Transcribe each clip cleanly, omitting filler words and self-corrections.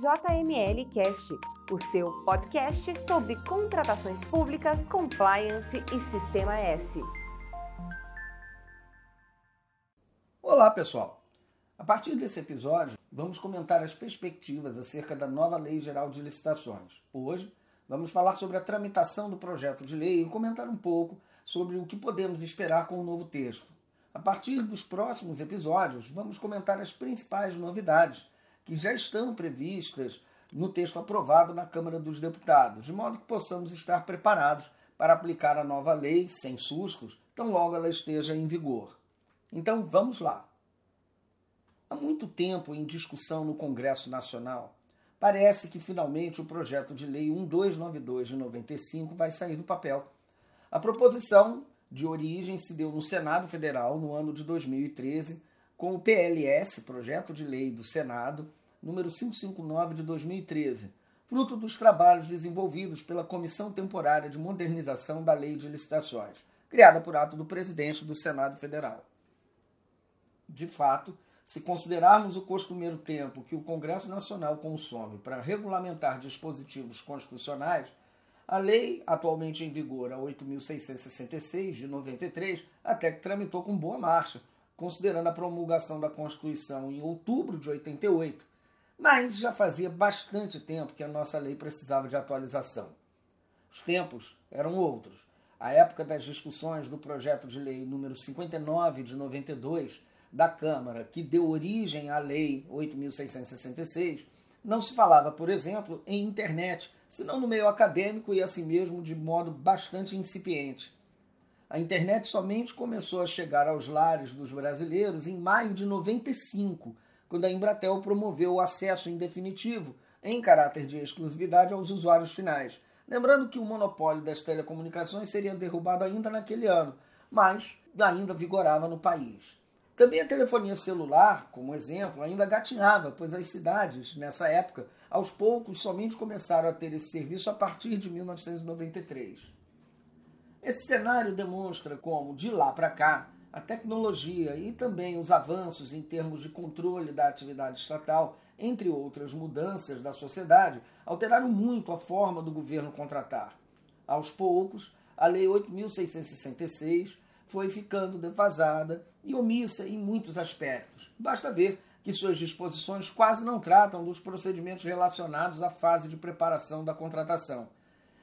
JML Cast, o seu podcast sobre contratações públicas, compliance e sistema S. Olá, pessoal! A partir desse episódio, vamos comentar as perspectivas acerca da nova Lei Geral de Licitações. Hoje, vamos falar sobre a tramitação do projeto de lei e comentar um pouco sobre o que podemos esperar com o novo texto. A partir dos próximos episódios, vamos comentar as principais novidades que já estão previstas no texto aprovado na Câmara dos Deputados, de modo que possamos estar preparados para aplicar a nova lei sem sustos, tão logo ela esteja em vigor. Então, vamos lá. Há muito tempo em discussão no Congresso Nacional, parece que finalmente o projeto de lei 1292 de 95 vai sair do papel. A proposição de origem se deu no Senado Federal no ano de 2013, com o PLS, Projeto de Lei do Senado, número 559 de 2013, fruto dos trabalhos desenvolvidos pela Comissão Temporária de Modernização da Lei de Licitações, criada por ato do presidente do Senado Federal. De fato, se considerarmos o costumeiro tempo que o Congresso Nacional consome para regulamentar dispositivos constitucionais, a lei, atualmente em vigor, a 8.666, de 93, até que tramitou com boa marcha, considerando a promulgação da Constituição em outubro de 88, mas já fazia bastante tempo que a nossa lei precisava de atualização. Os tempos eram outros. A época das discussões do projeto de lei número 59, de 92, da Câmara, que deu origem à Lei 8.666, não se falava, por exemplo, em internet, senão no meio acadêmico e assim mesmo de modo bastante incipiente. A internet somente começou a chegar aos lares dos brasileiros em maio de 95, quando a Embratel promoveu o acesso em definitivo, em caráter de exclusividade, aos usuários finais. Lembrando que o monopólio das telecomunicações seria derrubado ainda naquele ano, mas ainda vigorava no país. Também a telefonia celular, como exemplo, ainda gatinhava, pois as cidades, nessa época, aos poucos somente começaram a ter esse serviço a partir de 1993. Esse cenário demonstra como, de lá para cá, a tecnologia e também os avanços em termos de controle da atividade estatal, entre outras mudanças da sociedade, alteraram muito a forma do governo contratar. Aos poucos, a Lei 8.666 foi ficando defasada e omissa em muitos aspectos. Basta ver que suas disposições quase não tratam dos procedimentos relacionados à fase de preparação da contratação.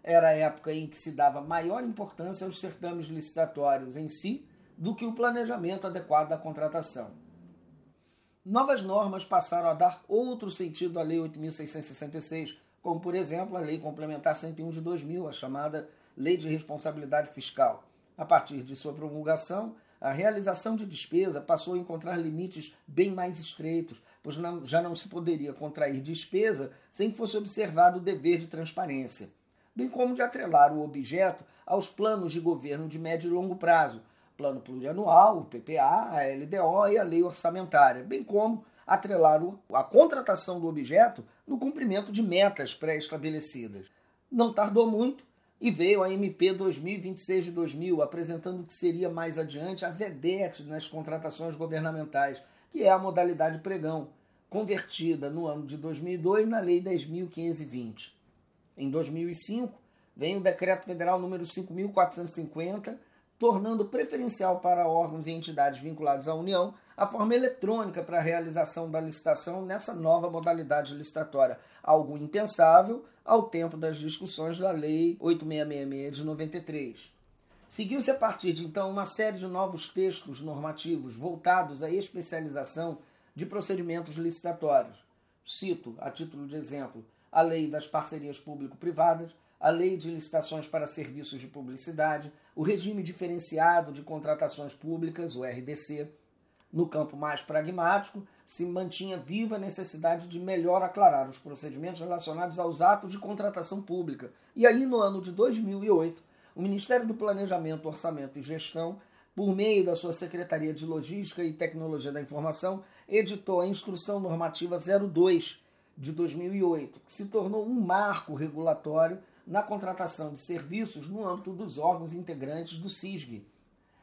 Era a época em que se dava maior importância aos certames licitatórios em si do que o planejamento adequado da contratação. Novas normas passaram a dar outro sentido à Lei 8.666, como, por exemplo, a Lei Complementar 101 de 2000, a chamada Lei de Responsabilidade Fiscal. A partir de sua promulgação, a realização de despesa passou a encontrar limites bem mais estreitos, pois já não se poderia contrair despesa sem que fosse observado o dever de transparência, bem como de atrelar o objeto aos planos de governo de médio e longo prazo, plano plurianual, o PPA, a LDO e a lei orçamentária, bem como atrelar a contratação do objeto no cumprimento de metas pré-estabelecidas. Não tardou muito, e veio a MP 2026 de 2000, apresentando o que seria mais adiante a vedete nas contratações governamentais, que é a modalidade pregão, convertida no ano de 2002 na Lei 10.520. Em 2005, vem o Decreto Federal número 5.450, tornando preferencial para órgãos e entidades vinculados à União a forma eletrônica para a realização da licitação nessa nova modalidade licitatória, algo impensável ao tempo das discussões da Lei 8666 de 93. Seguiu-se a partir de então uma série de novos textos normativos voltados à especialização de procedimentos licitatórios. Cito, a título de exemplo, a Lei das Parcerias Público-Privadas, a Lei de Licitações para Serviços de Publicidade, o Regime Diferenciado de Contratações Públicas, o RDC. No campo mais pragmático, se mantinha viva a necessidade de melhor aclarar os procedimentos relacionados aos atos de contratação pública. E aí, no ano de 2008, o Ministério do Planejamento, Orçamento e Gestão, por meio da sua Secretaria de Logística e Tecnologia da Informação, editou a Instrução Normativa 02 de 2008, que se tornou um marco regulatório na contratação de serviços no âmbito dos órgãos integrantes do SISG.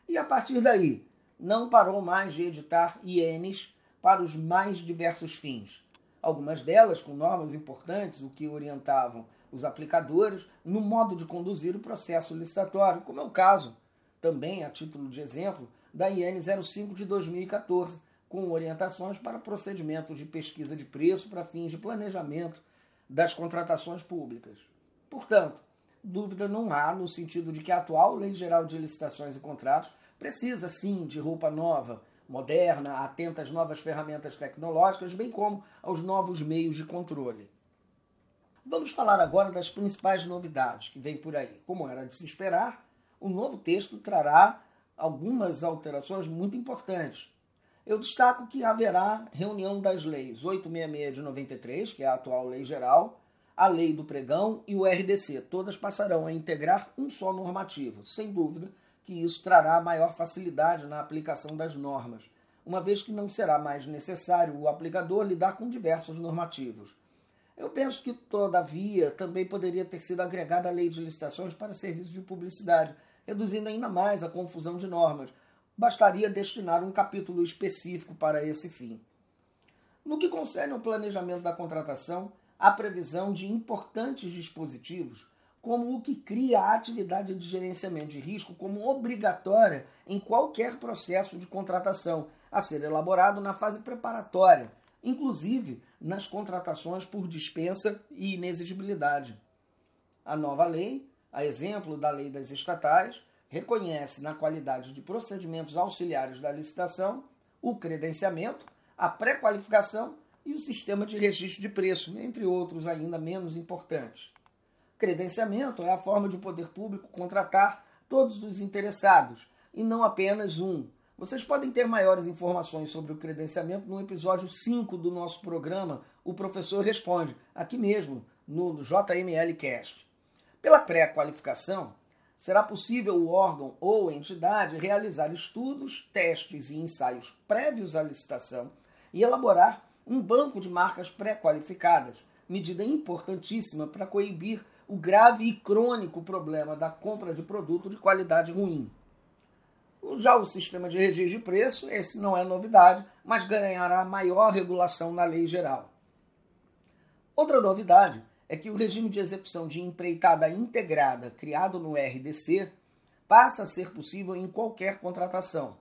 E a partir daí, não parou mais de editar INs para os mais diversos fins. algumas delas com normas importantes, o que orientavam os aplicadores no modo de conduzir o processo licitatório, como é o caso, também a título de exemplo, da IN 05 de 2014, com orientações para procedimentos de pesquisa de preço para fins de planejamento das contratações públicas. Portanto, dúvida não há no sentido de que a atual Lei Geral de Licitações e Contratos precisa, sim, de roupa nova, moderna, atenta às novas ferramentas tecnológicas, bem como aos novos meios de controle. Vamos falar agora das principais novidades que vêm por aí. Como era de se esperar, o novo texto trará algumas alterações muito importantes. Eu destaco que haverá reunião das leis 866 de 93, que é a atual lei geral, a lei do pregão e o RDC. Todas passarão a integrar um só normativo. Sem dúvida que isso trará maior facilidade na aplicação das normas, uma vez que não será mais necessário o aplicador lidar com diversos normativos. Eu penso que, todavia, também poderia ter sido agregada a lei de licitações para serviços de publicidade, reduzindo ainda mais a confusão de normas. Bastaria destinar um capítulo específico para esse fim. No que concerne ao planejamento da contratação, há previsão de importantes dispositivos, como o que cria a atividade de gerenciamento de risco como obrigatória em qualquer processo de contratação, a ser elaborado na fase preparatória, inclusive nas contratações por dispensa e inexigibilidade. A nova lei, a exemplo da Lei das Estatais, reconhece na qualidade de procedimentos auxiliares da licitação o credenciamento, a pré-qualificação e o sistema de registro de preço, entre outros ainda menos importantes. Credenciamento é a forma de o poder público contratar todos os interessados, e não apenas um. Vocês podem ter maiores informações sobre o credenciamento no episódio 5 do nosso programa O Professor Responde, aqui mesmo, no JML Cast. Pela pré-qualificação, será possível o órgão ou entidade realizar estudos, testes e ensaios prévios à licitação e elaborar um banco de marcas pré-qualificadas, medida importantíssima para coibir o grave e crônico problema da compra de produto de qualidade ruim. Já o sistema de registro de preço, esse não é novidade, mas ganhará maior regulação na lei geral. Outra novidade é que o regime de execução de empreitada integrada criado no RDC passa a ser possível em qualquer contratação.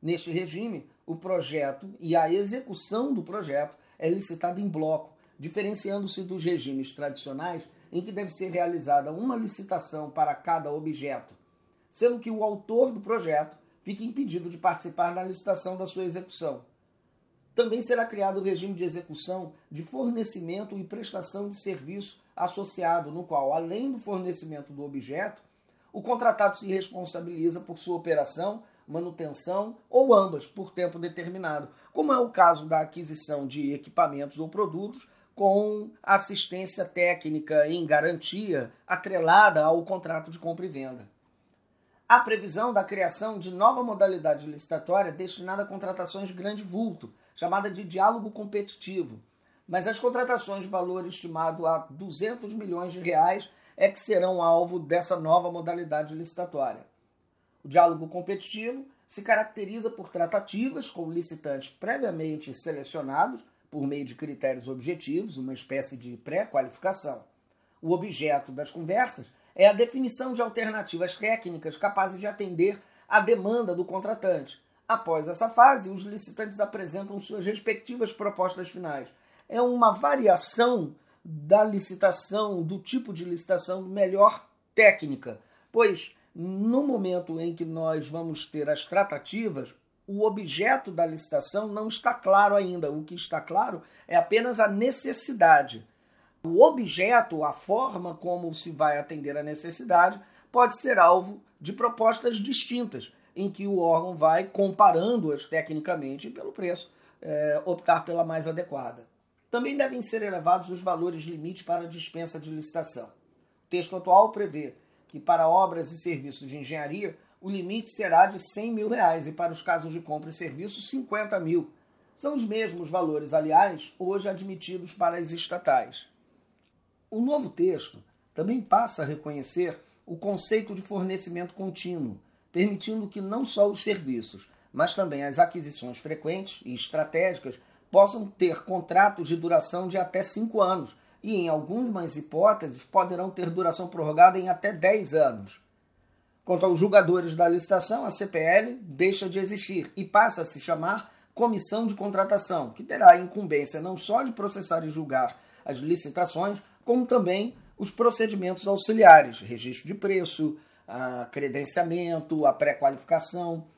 Neste regime, o projeto e a execução do projeto é licitada em bloco, diferenciando-se dos regimes tradicionais em que deve ser realizada uma licitação para cada objeto, sendo que o autor do projeto fica impedido de participar na licitação da sua execução. Também será criado o regime de execução de fornecimento e prestação de serviço associado, no qual, além do fornecimento do objeto, o contratado se responsabiliza por sua operação, manutenção ou ambas por tempo determinado, como é o caso da aquisição de equipamentos ou produtos com assistência técnica em garantia atrelada ao contrato de compra e venda. Há previsão da criação de nova modalidade licitatória destinada a contratações grande vulto, chamada de diálogo competitivo, mas as contratações de valor estimado a 200 milhões de reais é que serão alvo dessa nova modalidade licitatória. O diálogo competitivo se caracteriza por tratativas com licitantes previamente selecionados por meio de critérios objetivos, uma espécie de pré-qualificação. O objeto das conversas é a definição de alternativas técnicas capazes de atender à demanda do contratante. Após essa fase, os licitantes apresentam suas respectivas propostas finais. É uma variação da licitação, do tipo de licitação melhor técnica, pois no momento em que nós vamos ter as tratativas, o objeto da licitação não está claro ainda. O que está claro é apenas a necessidade. O objeto, a forma como se vai atender a necessidade, pode ser alvo de propostas distintas, em que o órgão vai, comparando-as tecnicamente pelo preço, optar pela mais adequada. Também devem ser elevados os valores limite para dispensa de licitação. O texto atual prevê que para obras e serviços de engenharia, o limite será de 100 mil reais e para os casos de compra e serviço, 50 mil. São os mesmos valores, aliás, hoje admitidos para as estatais. O novo texto também passa a reconhecer o conceito de fornecimento contínuo, permitindo que não só os serviços, mas também as aquisições frequentes e estratégicas possam ter contratos de duração de até 5 anos e, em algumas hipóteses, poderão ter duração prorrogada em até 10 anos. Quanto aos julgadores da licitação, a CPL deixa de existir e passa a se chamar Comissão de Contratação, que terá a incumbência não só de processar e julgar as licitações, como também os procedimentos auxiliares, registro de preço, a credenciamento, a pré-qualificação.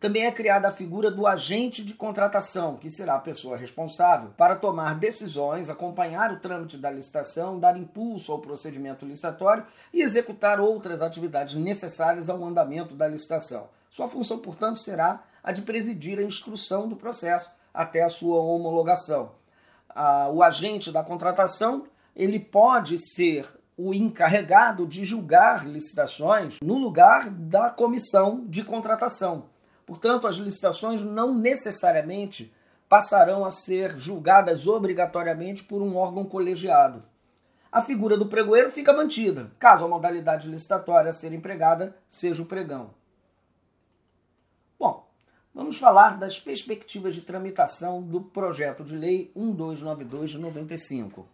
Também é criada a figura do agente de contratação, que será a pessoa responsável para tomar decisões, acompanhar o trâmite da licitação, dar impulso ao procedimento licitatório e executar outras atividades necessárias ao andamento da licitação. Sua função, portanto, será a de presidir a instrução do processo até a sua homologação. O agente da contratação, ele pode ser o encarregado de julgar licitações no lugar da comissão de contratação. Portanto, as licitações não necessariamente passarão a ser julgadas obrigatoriamente por um órgão colegiado. A figura do pregoeiro fica mantida, caso a modalidade licitatória a ser empregada seja o pregão. Bom, vamos falar das perspectivas de tramitação do projeto de lei 1292 de 95.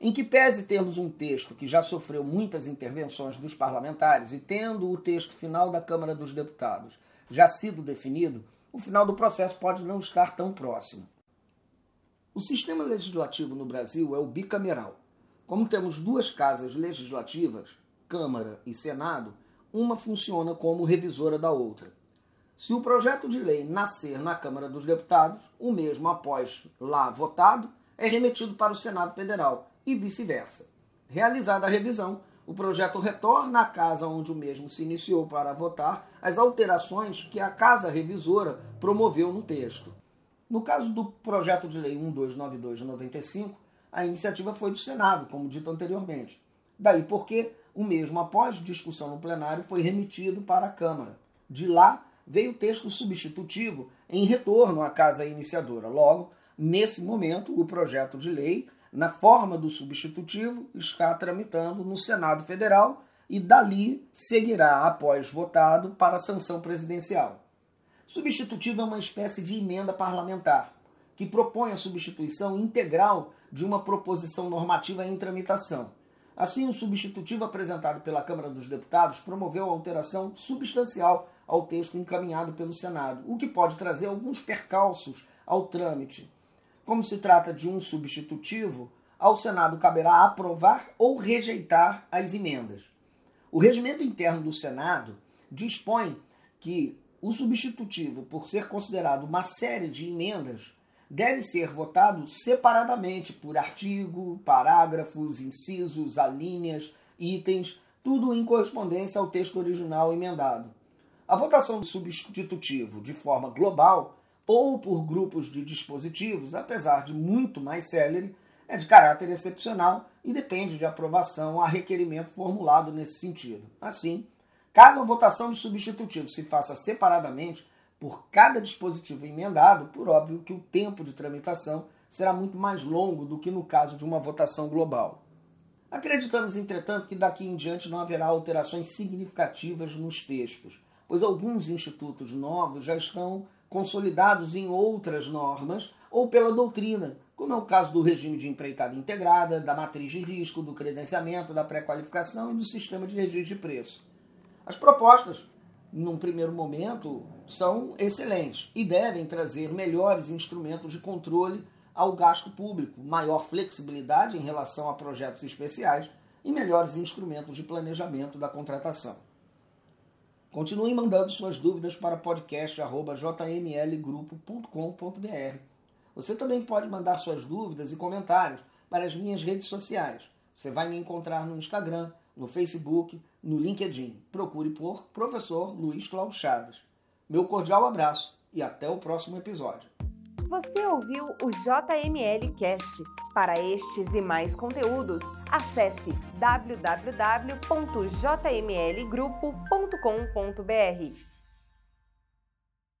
Em que pese termos um texto que já sofreu muitas intervenções dos parlamentares e tendo o texto final da Câmara dos Deputados já sido definido, o final do processo pode não estar tão próximo. O sistema legislativo no Brasil é o bicameral. Como temos duas casas legislativas, Câmara e Senado, uma funciona como revisora da outra. Se o projeto de lei nascer na Câmara dos Deputados, o mesmo após lá votado, é remetido para o Senado Federal, e vice-versa. Realizada a revisão, o projeto retorna à casa onde o mesmo se iniciou para votar as alterações que a casa revisora promoveu no texto. No caso do projeto de lei 1292 de 95, a iniciativa foi do Senado, como dito anteriormente. Daí porque o mesmo, após discussão no plenário, foi remetido para a Câmara. De lá, veio o texto substitutivo em retorno à casa iniciadora. Logo, nesse momento, o projeto de lei, na forma do substitutivo, está tramitando no Senado Federal e dali seguirá, após votado, para a sanção presidencial. Substitutivo é uma espécie de emenda parlamentar, que propõe a substituição integral de uma proposição normativa em tramitação. Assim, o substitutivo apresentado pela Câmara dos Deputados promoveu a alteração substancial ao texto encaminhado pelo Senado, o que pode trazer alguns percalços ao trâmite. Como se trata de um substitutivo, ao Senado caberá aprovar ou rejeitar as emendas. O Regimento Interno do Senado dispõe que o substitutivo, por ser considerado uma série de emendas, deve ser votado separadamente por artigo, parágrafos, incisos, alíneas, itens, tudo em correspondência ao texto original emendado. A votação do substitutivo de forma global ou por grupos de dispositivos, apesar de muito mais célere, é de caráter excepcional e depende de aprovação a requerimento formulado nesse sentido. Assim, caso a votação do substitutivo se faça separadamente por cada dispositivo emendado, por óbvio que o tempo de tramitação será muito mais longo do que no caso de uma votação global. Acreditamos, entretanto, que daqui em diante não haverá alterações significativas nos textos, pois alguns institutos novos já estão consolidados em outras normas ou pela doutrina, como é o caso do regime de empreitada integrada, da matriz de risco, do credenciamento, da pré-qualificação e do sistema de registro de preço. As propostas, num primeiro momento, são excelentes e devem trazer melhores instrumentos de controle ao gasto público, maior flexibilidade em relação a projetos especiais e melhores instrumentos de planejamento da contratação. Continuem mandando suas dúvidas para podcast@jmlgrupo.com.br. Você também pode mandar suas dúvidas e comentários para as minhas redes sociais. Você vai me encontrar no Instagram, no Facebook, no LinkedIn. Procure por Professor Luiz Cláudio Chaves. Meu cordial abraço e até o próximo episódio. Você ouviu o JML Cast. Para estes e mais conteúdos, acesse www.jmlgrupo.com.br.